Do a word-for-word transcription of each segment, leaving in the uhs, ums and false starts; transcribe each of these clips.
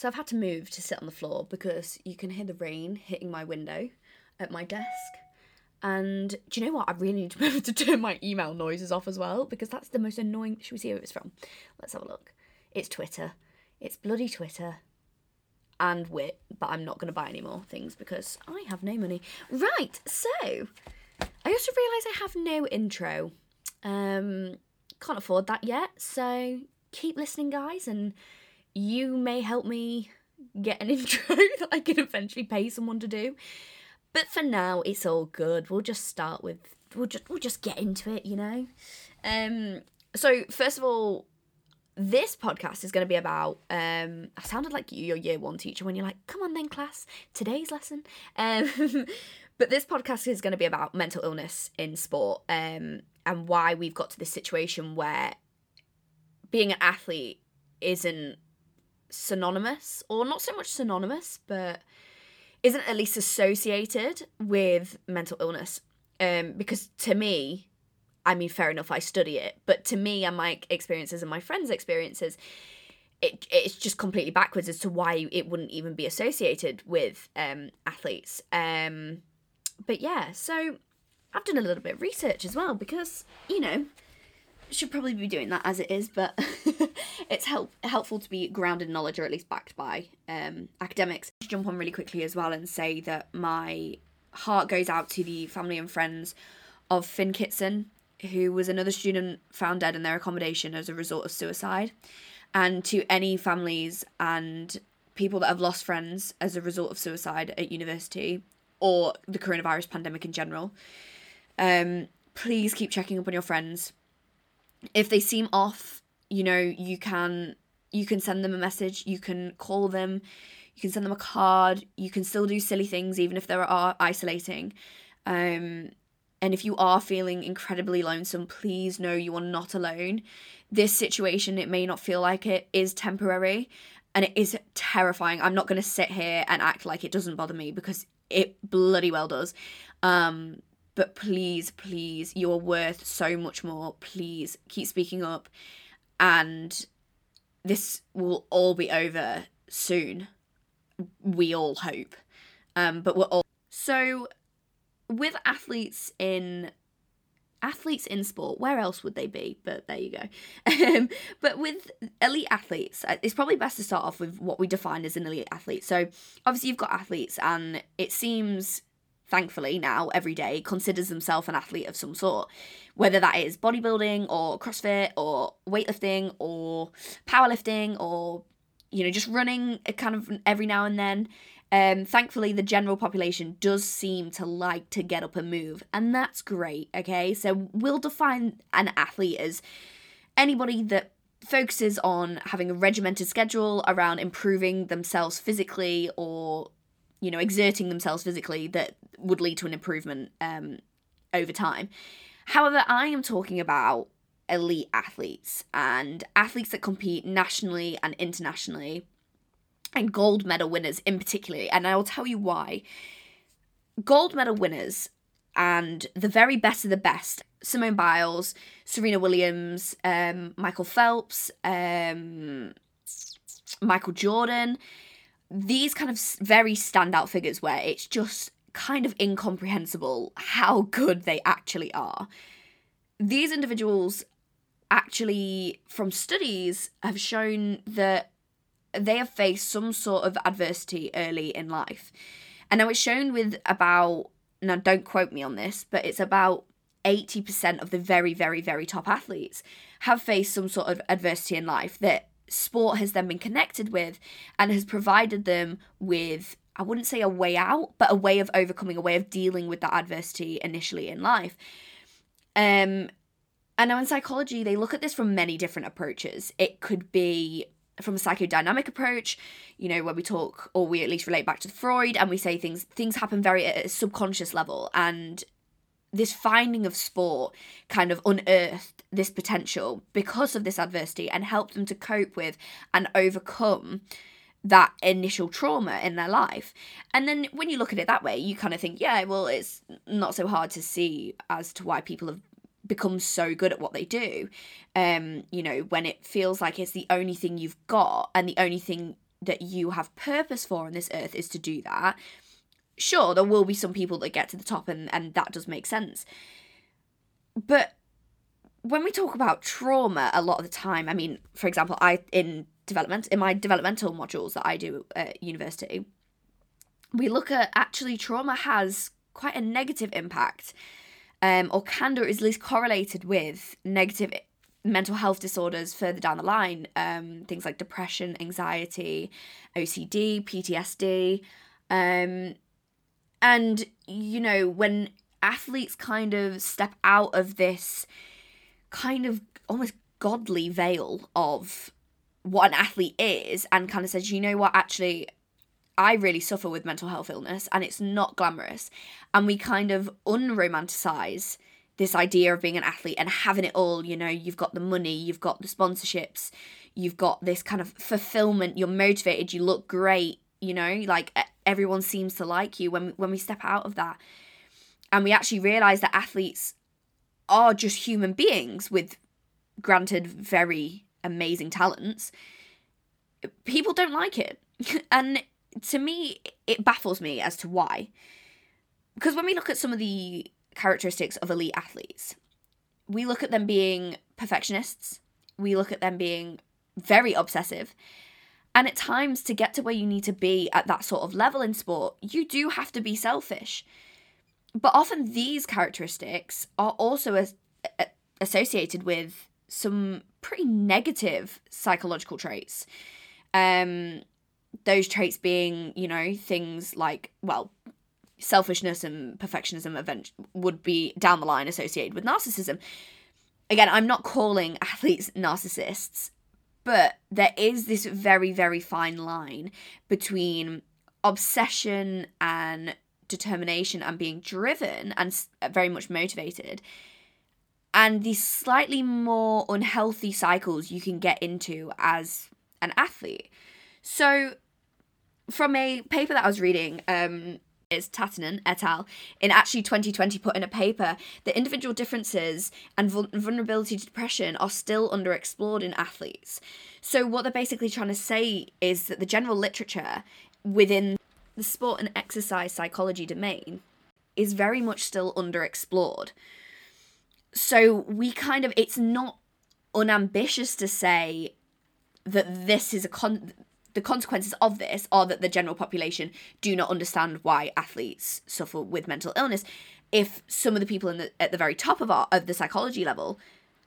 So I've had to move to sit on the floor because you can hear the rain hitting my window at my desk. And do you know what? I really need to be able to turn my email noises off as well, because that's the most annoying... Should we see who it's from? Let's have a look. It's Twitter. It's bloody Twitter. And Wit, but I'm not going to buy any more things because I have no money. Right, so I also realise I have no intro. Um, can't afford that yet, so keep listening, guys, and you may help me get an intro that I can eventually pay someone to do. But for now, it's all good. We'll just start with, we'll just we'll just get into it, you know? Um, so, first of all, this podcast is going to be about, um, I sounded like you, your year one teacher, when you're like, come on then, class, today's lesson. Um, but this podcast is going to be about mental illness in sport, um, and why we've got to this situation where being an athlete isn't synonymous, or not so much synonymous, but... isn't at least associated with mental illness. Um, because to me, I mean, fair enough, I study it, but to me and my experiences and my friends' experiences, it it's just completely backwards as to why it wouldn't even be associated with um, athletes. Um, but yeah, so I've done a little bit of research as well because, you know, should probably be doing that as it is, but it's help helpful to be grounded in knowledge, or at least backed by um academics. I'll jump on really quickly as well and say that my heart goes out to the family and friends of Finn Kitson, who was another student found dead in their accommodation as a result of suicide, and to any families and people that have lost friends as a result of suicide at university or the coronavirus pandemic in general. Um please keep checking up on your friends. If they seem off, you know, you can you can send them a message, you can call them, you can send them a card, you can still do silly things even if they are isolating. Um, and if you are feeling incredibly lonesome, please know you are not alone. This situation, it may not feel like it, is temporary, and it is terrifying. I'm not going to sit here and act like it doesn't bother me, because it bloody well does. Um... But please, please, you are worth so much more. Please keep speaking up. And this will all be over soon. We all hope. Um, but we're all... So with athletes in... Athletes in sport, where else would they be? But there you go. Um, but with elite athletes, it's probably best to start off with what we define as an elite athlete. So obviously you've got athletes, and it seems... thankfully now every day considers themselves an athlete of some sort, whether that is bodybuilding or CrossFit or weightlifting or powerlifting or, you know, just running kind of every now and then. Um, thankfully, the general population does seem to like to get up and move, and that's great, okay? So we'll define an athlete as anybody that focuses on having a regimented schedule around improving themselves physically, or, you know, exerting themselves physically that would lead to an improvement um, over time. However, I am talking about elite athletes, and athletes that compete nationally and internationally, and gold medal winners in particular, and I will tell you why. Gold medal winners and the very best of the best, Simone Biles, Serena Williams, um, Michael Phelps, um, Michael Jordan... these kind of very standout figures where it's just kind of incomprehensible how good they actually are. These individuals actually, from studies, have shown that they have faced some sort of adversity early in life. And now it's shown with about, now don't quote me on this, but it's about eighty percent of the very, very, very top athletes have faced some sort of adversity in life that sport has then been connected with and has provided them with, I wouldn't say a way out, but a way of overcoming, a way of dealing with that adversity initially in life. Um, and now in psychology, they look at this from many different approaches. It could be from a psychodynamic approach, you know, where we talk, or we at least relate back to Freud, and we say things, things happen very at a subconscious level. And this finding of sport kind of unearthed this potential because of this adversity and helped them to cope with and overcome that initial trauma in their life. And then when you look at it that way, you kind of think, yeah, well, it's not so hard to see as to why people have become so good at what they do. Um, you know, when it feels like it's the only thing you've got and the only thing that you have purpose for on this earth is to do that. Sure, there will be some people that get to the top, and, and that does make sense. But when we talk about trauma a lot of the time, I mean, for example, I in development, in my developmental modules that I do at university, we look at actually trauma has quite a negative impact, um, or candor is at least correlated with negative mental health disorders further down the line, um, things like depression, anxiety, O C D, P T S D, um, and, you know, when athletes kind of step out of this kind of almost godly veil of what an athlete is and kind of says, you know what, actually, I really suffer with mental health illness and it's not glamorous. And we kind of unromanticize this idea of being an athlete and having it all. You know, you've got the money, you've got the sponsorships, you've got this kind of fulfillment, you're motivated, you look great, you know, like everyone seems to like you. When when we step out of that and we actually realize that athletes are just human beings with, granted, very amazing talents, people don't like it. And to me, it baffles me as to why. Because when we look at some of the characteristics of elite athletes, we look at them being perfectionists, we look at them being very obsessive, and at times, to get to where you need to be at that sort of level in sport, you do have to be selfish. But often these characteristics are also as, uh, associated with some pretty negative psychological traits. Um, those traits being, you know, things like, well, selfishness and perfectionism event- would be down the line associated with narcissism. Again, I'm not calling athletes narcissists, but there is this very, very fine line between obsession and determination and being driven and very much motivated, and these slightly more unhealthy cycles you can get into as an athlete. So from a paper that I was reading, um it's Tatanen et al. In actually twenty twenty put in a paper that individual differences and vul- vulnerability to depression are still underexplored in athletes. So what they're basically trying to say is that the general literature within the sport and exercise psychology domain is very much still underexplored. So we kind of, it's not unambitious to say that this is a con the consequences of this are that the general population do not understand why athletes suffer with mental illness, if some of the people in the, at the very top of our of the psychology level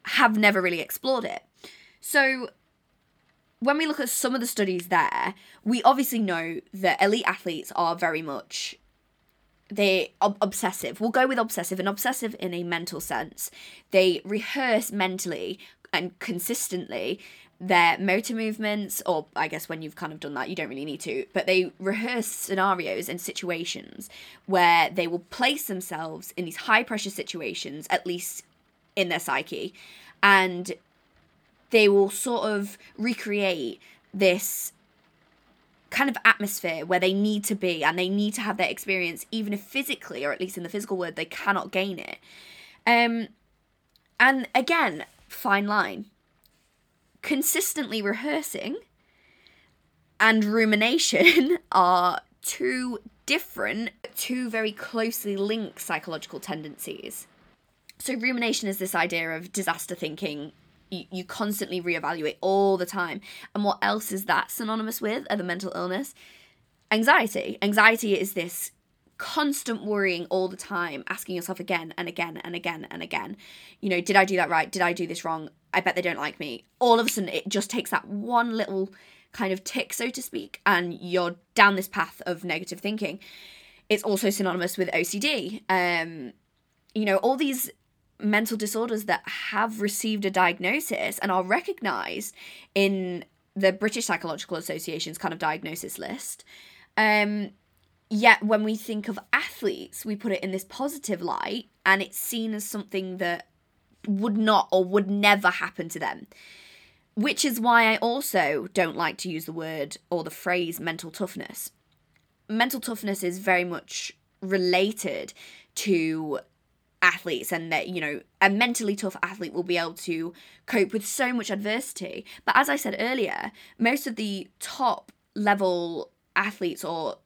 have never really explored it. So when we look at some of the studies there, we obviously know that elite athletes are very much, they're ob- obsessive. We'll go with obsessive, and obsessive in a mental sense. They rehearse mentally and consistently their motor movements, or I guess when you've kind of done that, you don't really need to, but they rehearse scenarios and situations where they will place themselves in these high-pressure situations, at least in their psyche, and they will sort of recreate this kind of atmosphere where they need to be and they need to have their experience, even if physically, or at least in the physical world, they cannot gain it. Um, and again, fine line. Consistently rehearsing and rumination are two different, two very closely linked psychological tendencies. So rumination is this idea of disaster thinking. You constantly reevaluate all the time. And what else is that synonymous with other mental illness? Anxiety. Anxiety is this constant worrying all the time, asking yourself again and again and again and again, you know, did I do that right? Did I do this wrong? I bet they don't like me. All of a sudden, it just takes that one little kind of tick, so to speak, and you're down this path of negative thinking. It's also synonymous with O C D. Um, you know, all these mental disorders that have received a diagnosis and are recognised in the British Psychological Association's kind of diagnosis list. Um, yet when we think of athletes, we put it in this positive light, and it's seen as something that would not or would never happen to them, which is why I also don't like to use the word or the phrase mental toughness. Mental toughness is very much related to athletes, and that, you know, a mentally tough athlete will be able to cope with so much adversity. But as I said earlier, most of the top level athletes, or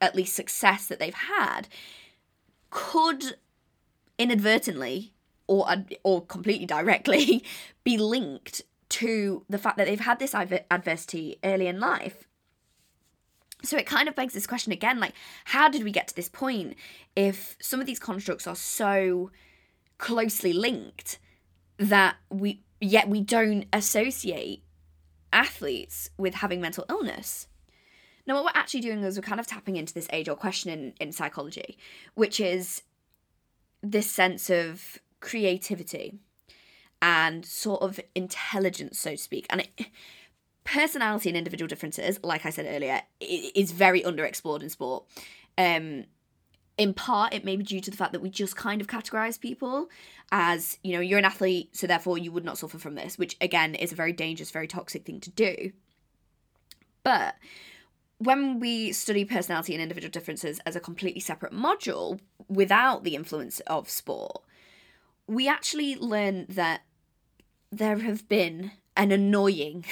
at least success that they've had, could inadvertently or or completely directly be linked to the fact that they've had this adversity early in life. So it kind of begs this question again, like, how did we get to this point if some of these constructs are so closely linked that we, yet we don't associate athletes with having mental illness? Now, what we're actually doing is we're kind of tapping into this age-old question in, in psychology, which is this sense of creativity and sort of intelligence, so to speak. And it, personality and individual differences, like I said earlier, is very underexplored in sport. Um, in part, it may be due to the fact that we just kind of categorise people as, you know, you're an athlete, so therefore you would not suffer from this, which, again, is a very dangerous, very toxic thing to do. But when we study personality and individual differences as a completely separate module without the influence of sport, we actually learn that there have been an annoying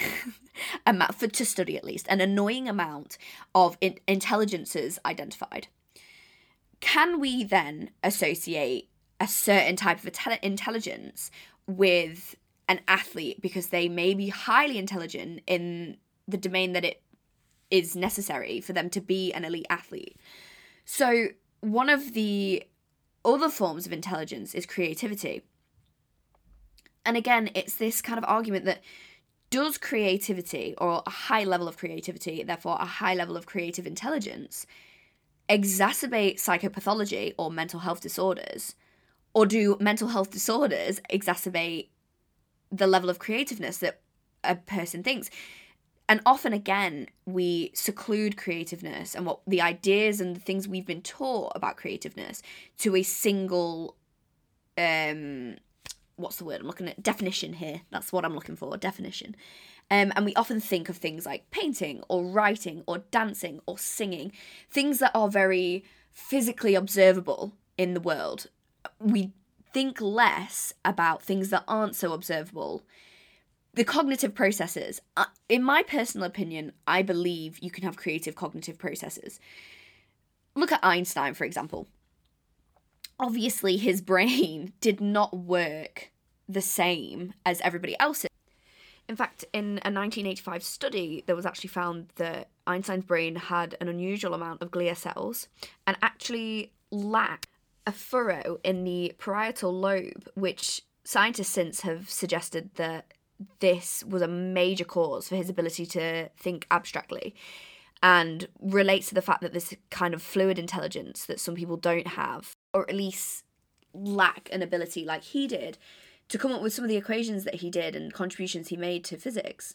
amount, for to study at least, an annoying amount of in- intelligences identified. Can we then associate a certain type of intelligence with an athlete because they may be highly intelligent in the domain that it is necessary for them to be an elite athlete? So one of the other forms of intelligence is creativity. And again, it's this kind of argument that, does creativity, or a high level of creativity, therefore a high level of creative intelligence, exacerbate psychopathology or mental health disorders? Or do mental health disorders exacerbate the level of creativeness that a person thinks? And often, again, we seclude creativeness and what the ideas and the things we've been taught about creativeness to a single, um, what's the word I'm looking at? Definition here. That's what I'm looking for, definition. Um, and we often think of things like painting or writing or dancing or singing, things that are very physically observable in the world. We think less about things that aren't so observable. The cognitive processes, in my personal opinion, I believe you can have creative cognitive processes. Look at Einstein, for example. Obviously, his brain did not work the same as everybody else's. In fact, in a nineteen eighty-five study, there was actually found that Einstein's brain had an unusual amount of glia cells and actually lacked a furrow in the parietal lobe, which scientists since have suggested that this was a major cause for his ability to think abstractly, and relates to the fact that this kind of fluid intelligence that some people don't have, or at least lack an ability like he did, to come up with some of the equations that he did and contributions he made to physics.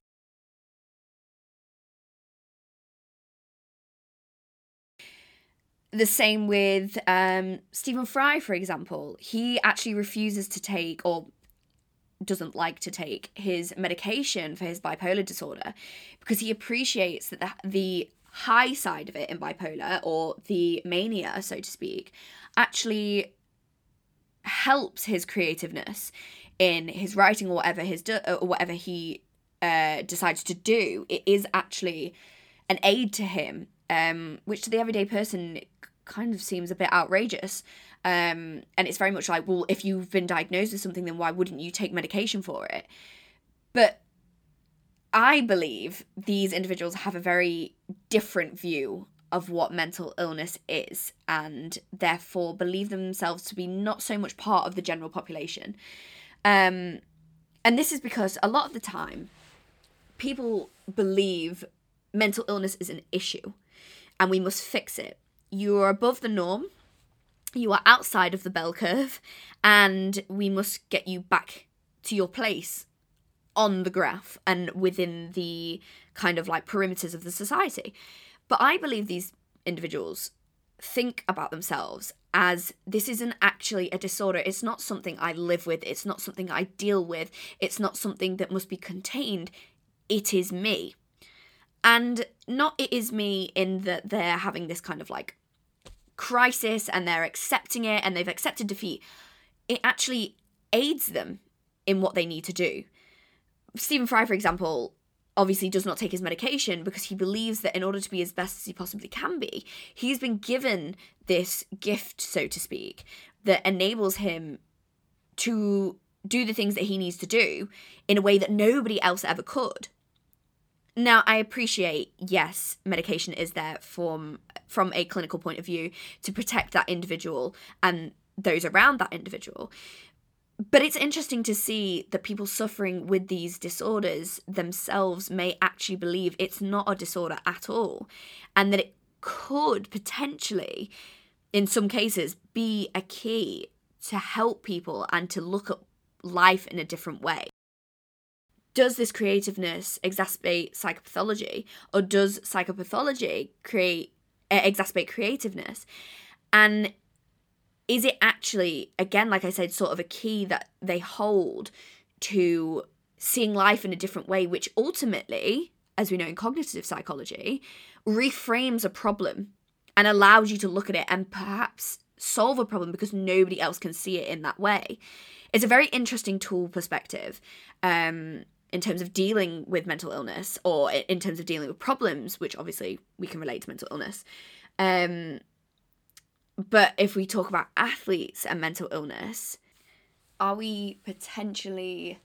The same with um, Stephen Fry, for example. He actually refuses to take, or doesn't like to take, his medication for his bipolar disorder because he appreciates that the, the high side of it in bipolar, or the mania, so to speak, actually helps his creativeness in his writing or whatever his do- or whatever he uh, decides to do. It is actually an aid to him, um, which to the everyday person kind of seems a bit outrageous. Um, and it's very much like, well, if you've been diagnosed with something, then why wouldn't you take medication for it? But I believe these individuals have a very different view of what mental illness is, and therefore believe themselves to be not so much part of the general population. Um, and this is because a lot of the time, people believe mental illness is an issue and we must fix it. You are above the norm, you are outside of the bell curve, and we must get you back to your place on the graph and within the kind of like perimeters of the society. But I believe these individuals think about themselves as, this isn't actually a disorder. It's not something I live with. It's not something I deal with. It's not something that must be contained. It is me. And not it is me in that they're having this kind of like crisis and they're accepting it and they've accepted defeat. It actually aids them in what they need to do. Stephen Fry, for example, obviously does not take his medication because he believes that in order to be as best as he possibly can be, he's been given this gift, so to speak, that enables him to do the things that he needs to do in a way that nobody else ever could. Now, I appreciate, yes, medication is there from from a clinical point of view to protect that individual and those around that individual. But it's interesting to see that people suffering with these disorders themselves may actually believe it's not a disorder at all, and that it could potentially, in some cases, be a key to help people and to look at life in a different way. Does this creativeness exacerbate psychopathology, or does psychopathology create uh, exacerbate creativeness? And is it actually, again, like I said, sort of a key that they hold to seeing life in a different way, which ultimately, as we know in cognitive psychology, reframes a problem and allows you to look at it and perhaps solve a problem because nobody else can see it in that way? It's a very interesting tool perspective, um, in terms of dealing with mental illness, or in terms of dealing with problems, which obviously we can relate to mental illness. Um, but if we talk about athletes and mental illness, are we potentially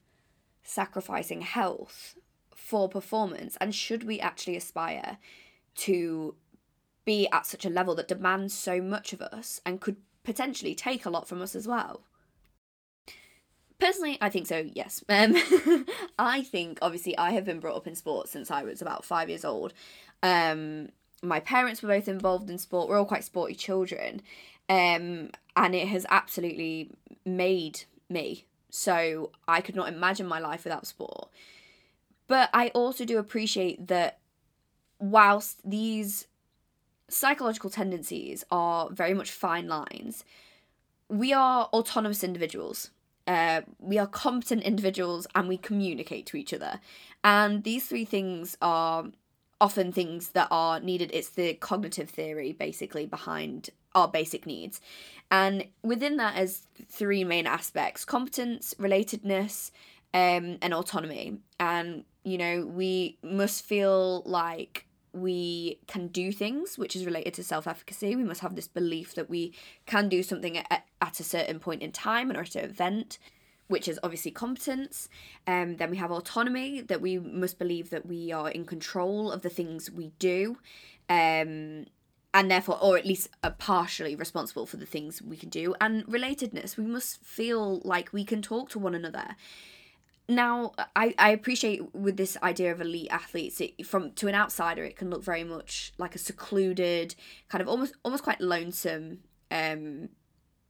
sacrificing health for performance? And should we actually aspire to be at such a level that demands so much of us and could potentially take a lot from us as well? Personally, I think so, yes. Um, I think, obviously, I have been brought up in sport since I was about five years old. Um, my parents were both involved in sport. We're all quite sporty children. Um, and it has absolutely made me. So I could not imagine my life without sport. But I also do appreciate that whilst these psychological tendencies are very much fine lines, we are autonomous individuals. Uh, we are competent individuals, and we communicate to each other. And these three things are often things that are needed. It's the cognitive theory, basically, behind our basic needs. And within that is three main aspects: competence, relatedness, um, and autonomy. And, you know, we must feel like we can do things, which is related to self-efficacy. We must have this belief that we can do something at, at a certain point in time and or at an event, which is obviously competence. Um, then we have autonomy, that we must believe that we are in control of the things we do, um, and therefore, or at least are partially responsible for the things we can do. And relatedness, we must feel like we can talk to one another. Now, I, I appreciate with this idea of elite athletes, it, from to an outsider, it can look very much like a secluded, kind of almost almost quite lonesome um,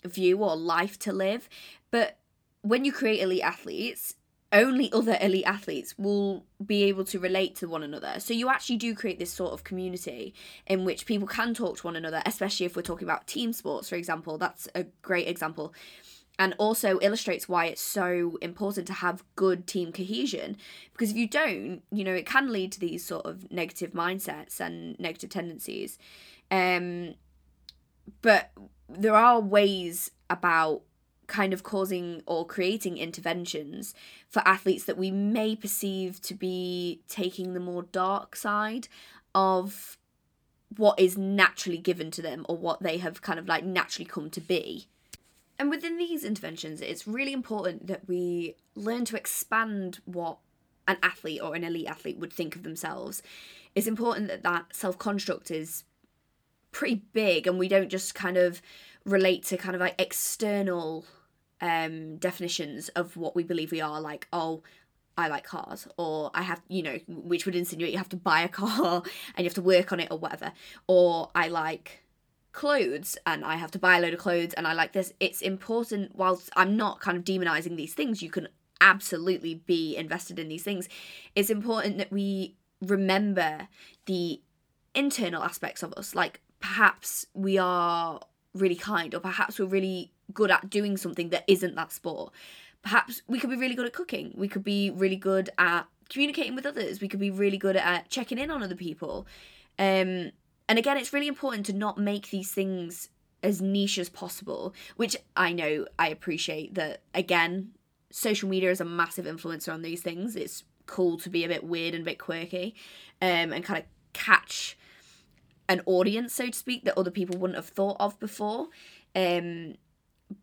view or life to live. But when you create elite athletes, only other elite athletes will be able to relate to one another. So you actually do create this sort of community in which people can talk to one another, especially if we're talking about team sports, for example. That's a great example. And also illustrates why it's so important to have good team cohesion. Because if you don't, you know, it can lead to these sort of negative mindsets and negative tendencies. Um, but there are ways about kind of causing or creating interventions for athletes that we may perceive to be taking the more dark side of what is naturally given to them, or what they have kind of like naturally come to be. And within these interventions, it's really important that we learn to expand what an athlete or an elite athlete would think of themselves. It's important that that self-construct is pretty big, and we don't just kind of relate to kind of like external um, definitions of what we believe we are, like, oh, I like cars, or I have, you know, which would insinuate you have to buy a car and you have to work on it or whatever, or I like clothes and I have to buy a load of clothes and I like this. It's important, whilst I'm not kind of demonizing these things, you can absolutely be invested in these things. It's important that we remember the internal aspects of us, like perhaps we are really kind, or perhaps we're really good at doing something that isn't that sport. Perhaps we could be really good at cooking, we could be really good at communicating with others, we could be really good at checking in on other people. um And again, it's really important to not make these things as niche as possible, which I know I appreciate that, again, social media is a massive influencer on these things. It's cool to be a bit weird and a bit quirky, um, and kind of catch an audience, so to speak, that other people wouldn't have thought of before. Um,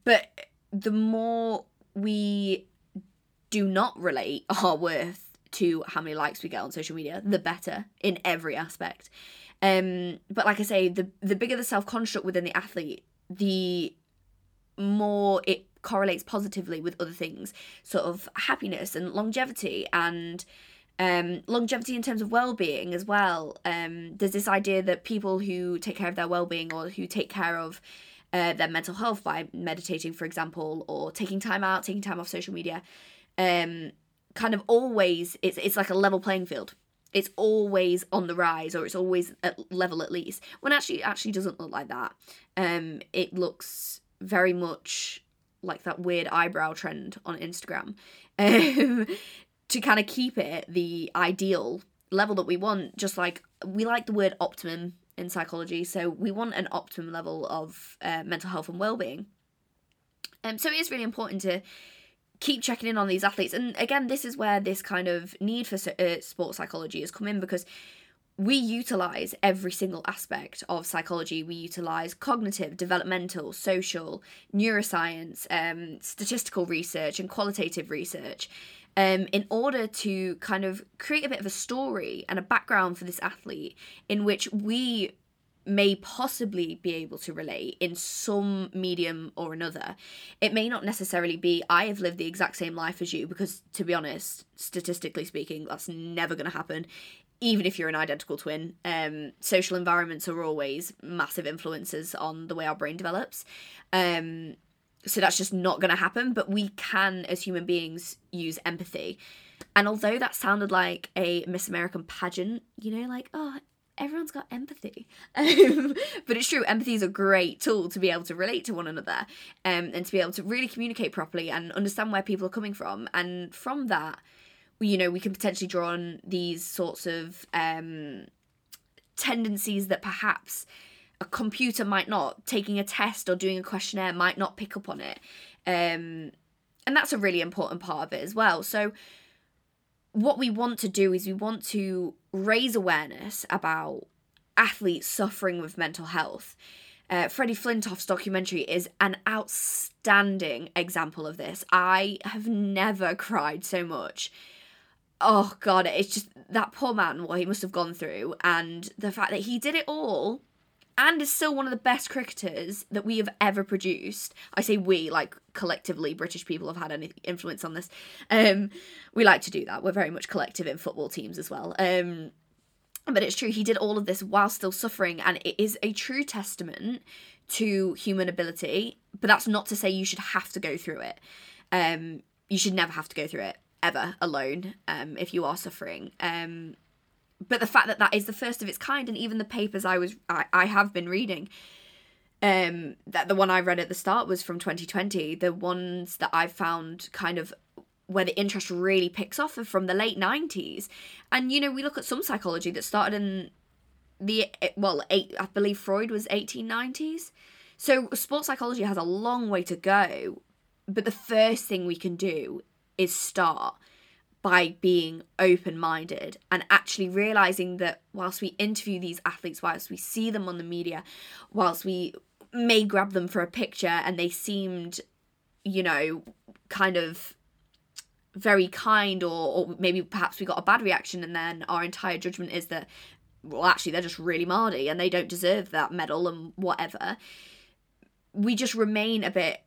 but the more we do not relate our worth to how many likes we get on social media, the better in every aspect. Um, but like I say, the the bigger the self-construct within the athlete, the more it correlates positively with other things, sort of happiness and longevity, and um, longevity in terms of well-being as well. Um, there's this idea that people who take care of their well-being, or who take care of uh, their mental health by meditating, for example, or taking time out, taking time off social media, um, kind of always, it's it's like a level playing field. It's always on the rise, or it's always at level at least, when actually it actually doesn't look like that. Um, it looks very much like that weird eyebrow trend on Instagram, um, to kind of keep it the ideal level that we want. Just like we like the word optimum in psychology, so we want an optimum level of uh, mental health and well-being. Um, so it is really important to keep checking in on these athletes. And again, this is where this kind of need for uh, sports psychology has come in, because we utilise every single aspect of psychology. We utilise cognitive, developmental, social, neuroscience, um, statistical research and qualitative research, um, in order to kind of create a bit of a story and a background for this athlete in which we may possibly be able to relate in some medium or another. It may not necessarily be, I have lived the exact same life as you, because to be honest, statistically speaking, that's never going to happen, even if you're an identical twin. Um, social environments are always massive influences on the way our brain develops. Um, so that's just not going to happen. But we can, as human beings, use empathy. And although that sounded like a Miss American pageant, you know, like, oh, everyone's got empathy. Um, but it's true, empathy is a great tool to be able to relate to one another, um, and to be able to really communicate properly and understand where people are coming from. And from that, you know, we can potentially draw on these sorts of um, tendencies that perhaps a computer might not, taking a test or doing a questionnaire might not pick up on it. Um, and that's a really important part of it as well. So what we want to do is we want to raise awareness about athletes suffering with mental health. Uh, Freddie Flintoff's documentary is an outstanding example of this. I have never cried so much. Oh God, it's just that poor man, what he must have gone through, and the fact that he did it all and is still one of the best cricketers that we have ever produced. I say we, like collectively, British people have had any influence on this. Um, we like to do that. We're very much collective in football teams as well. Um, but it's true, he did all of this while still suffering, and it is a true testament to human ability. But that's not to say you should have to go through it. Um, you should never have to go through it, ever, alone, um, if you are suffering. Um But the fact that that is the first of its kind, and even the papers I was I, I have been reading, um, that the one I read at the start was from twenty twenty. The ones that I've found kind of where the interest really picks off are from the late nineties. And, you know, we look at some psychology that started in the, well, eight, I believe Freud was eighteen nineties. So sports psychology has a long way to go. But the first thing we can do is start by being open-minded and actually realising that whilst we interview these athletes, whilst we see them on the media, whilst we may grab them for a picture and they seemed, you know, kind of very kind, or, or maybe perhaps we got a bad reaction, and then our entire judgment is that, well, actually, they're just really mardy and they don't deserve that medal and whatever. We just remain a bit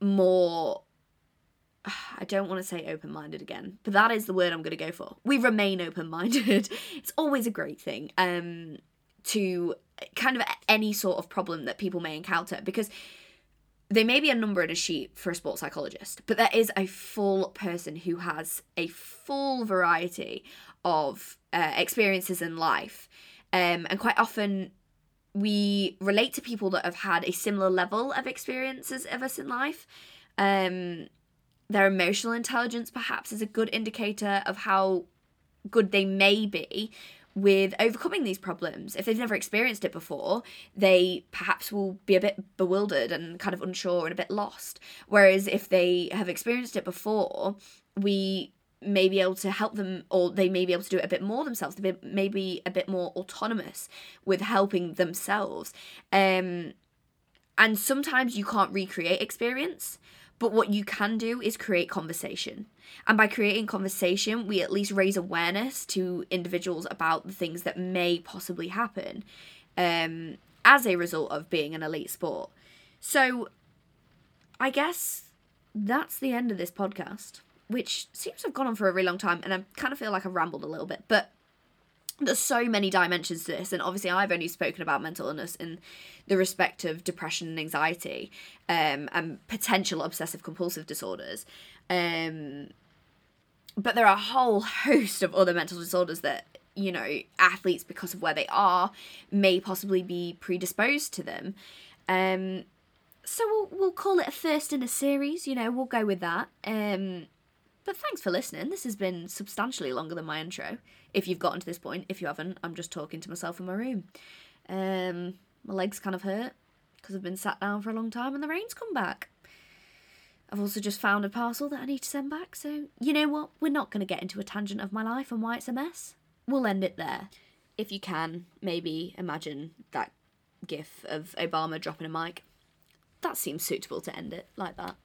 more... I don't want to say open-minded again, but that is the word I'm going to go for. We remain open-minded. It's always a great thing, um, to kind of any sort of problem that people may encounter, because they may be a number in a sheet for a sports psychologist, but there is a full person who has a full variety of uh, experiences in life. Um, and quite often we relate to people that have had a similar level of experiences of us in life. Um... Their emotional intelligence perhaps is a good indicator of how good they may be with overcoming these problems. If they've never experienced it before, they perhaps will be a bit bewildered and kind of unsure and a bit lost. Whereas if they have experienced it before, we may be able to help them, or they may be able to do it a bit more themselves. They may be a bit more autonomous with helping themselves. Um, and sometimes you can't recreate experience, but what you can do is create conversation. And by creating conversation, we at least raise awareness to individuals about the things that may possibly happen um, as a result of being an elite sport. So I guess that's the end of this podcast, which seems to have gone on for a really long time, and I kind of feel like I've rambled a little bit, but there's so many dimensions to this, and obviously I've only spoken about mental illness in the respect of depression and anxiety, um, and potential obsessive-compulsive disorders, um, but there are a whole host of other mental disorders that, you know, athletes, because of where they are, may possibly be predisposed to them. Um, so we'll, we'll call it a first in a series, you know, we'll go with that. Um, But thanks for listening. This has been substantially longer than my intro, if you've gotten to this point. If you haven't, I'm just talking to myself in my room. Um, my legs kind of hurt because I've been sat down for a long time and the rain's come back. I've also just found a parcel that I need to send back. So, you know what? We're not going to get into a tangent of my life and why it's a mess. We'll end it there. If you can, maybe imagine that gif of Obama dropping a mic. That seems suitable to end it like that.